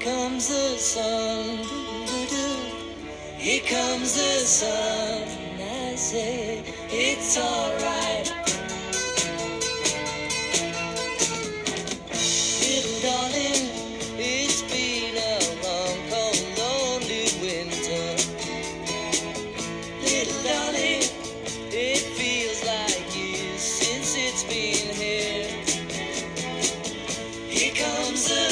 comes the sun. Here comes the sun. And I say, it's alright. Little darling, it's been a long, cold, lonely winter. Little darling, it feels like years since it's been here. Here comes the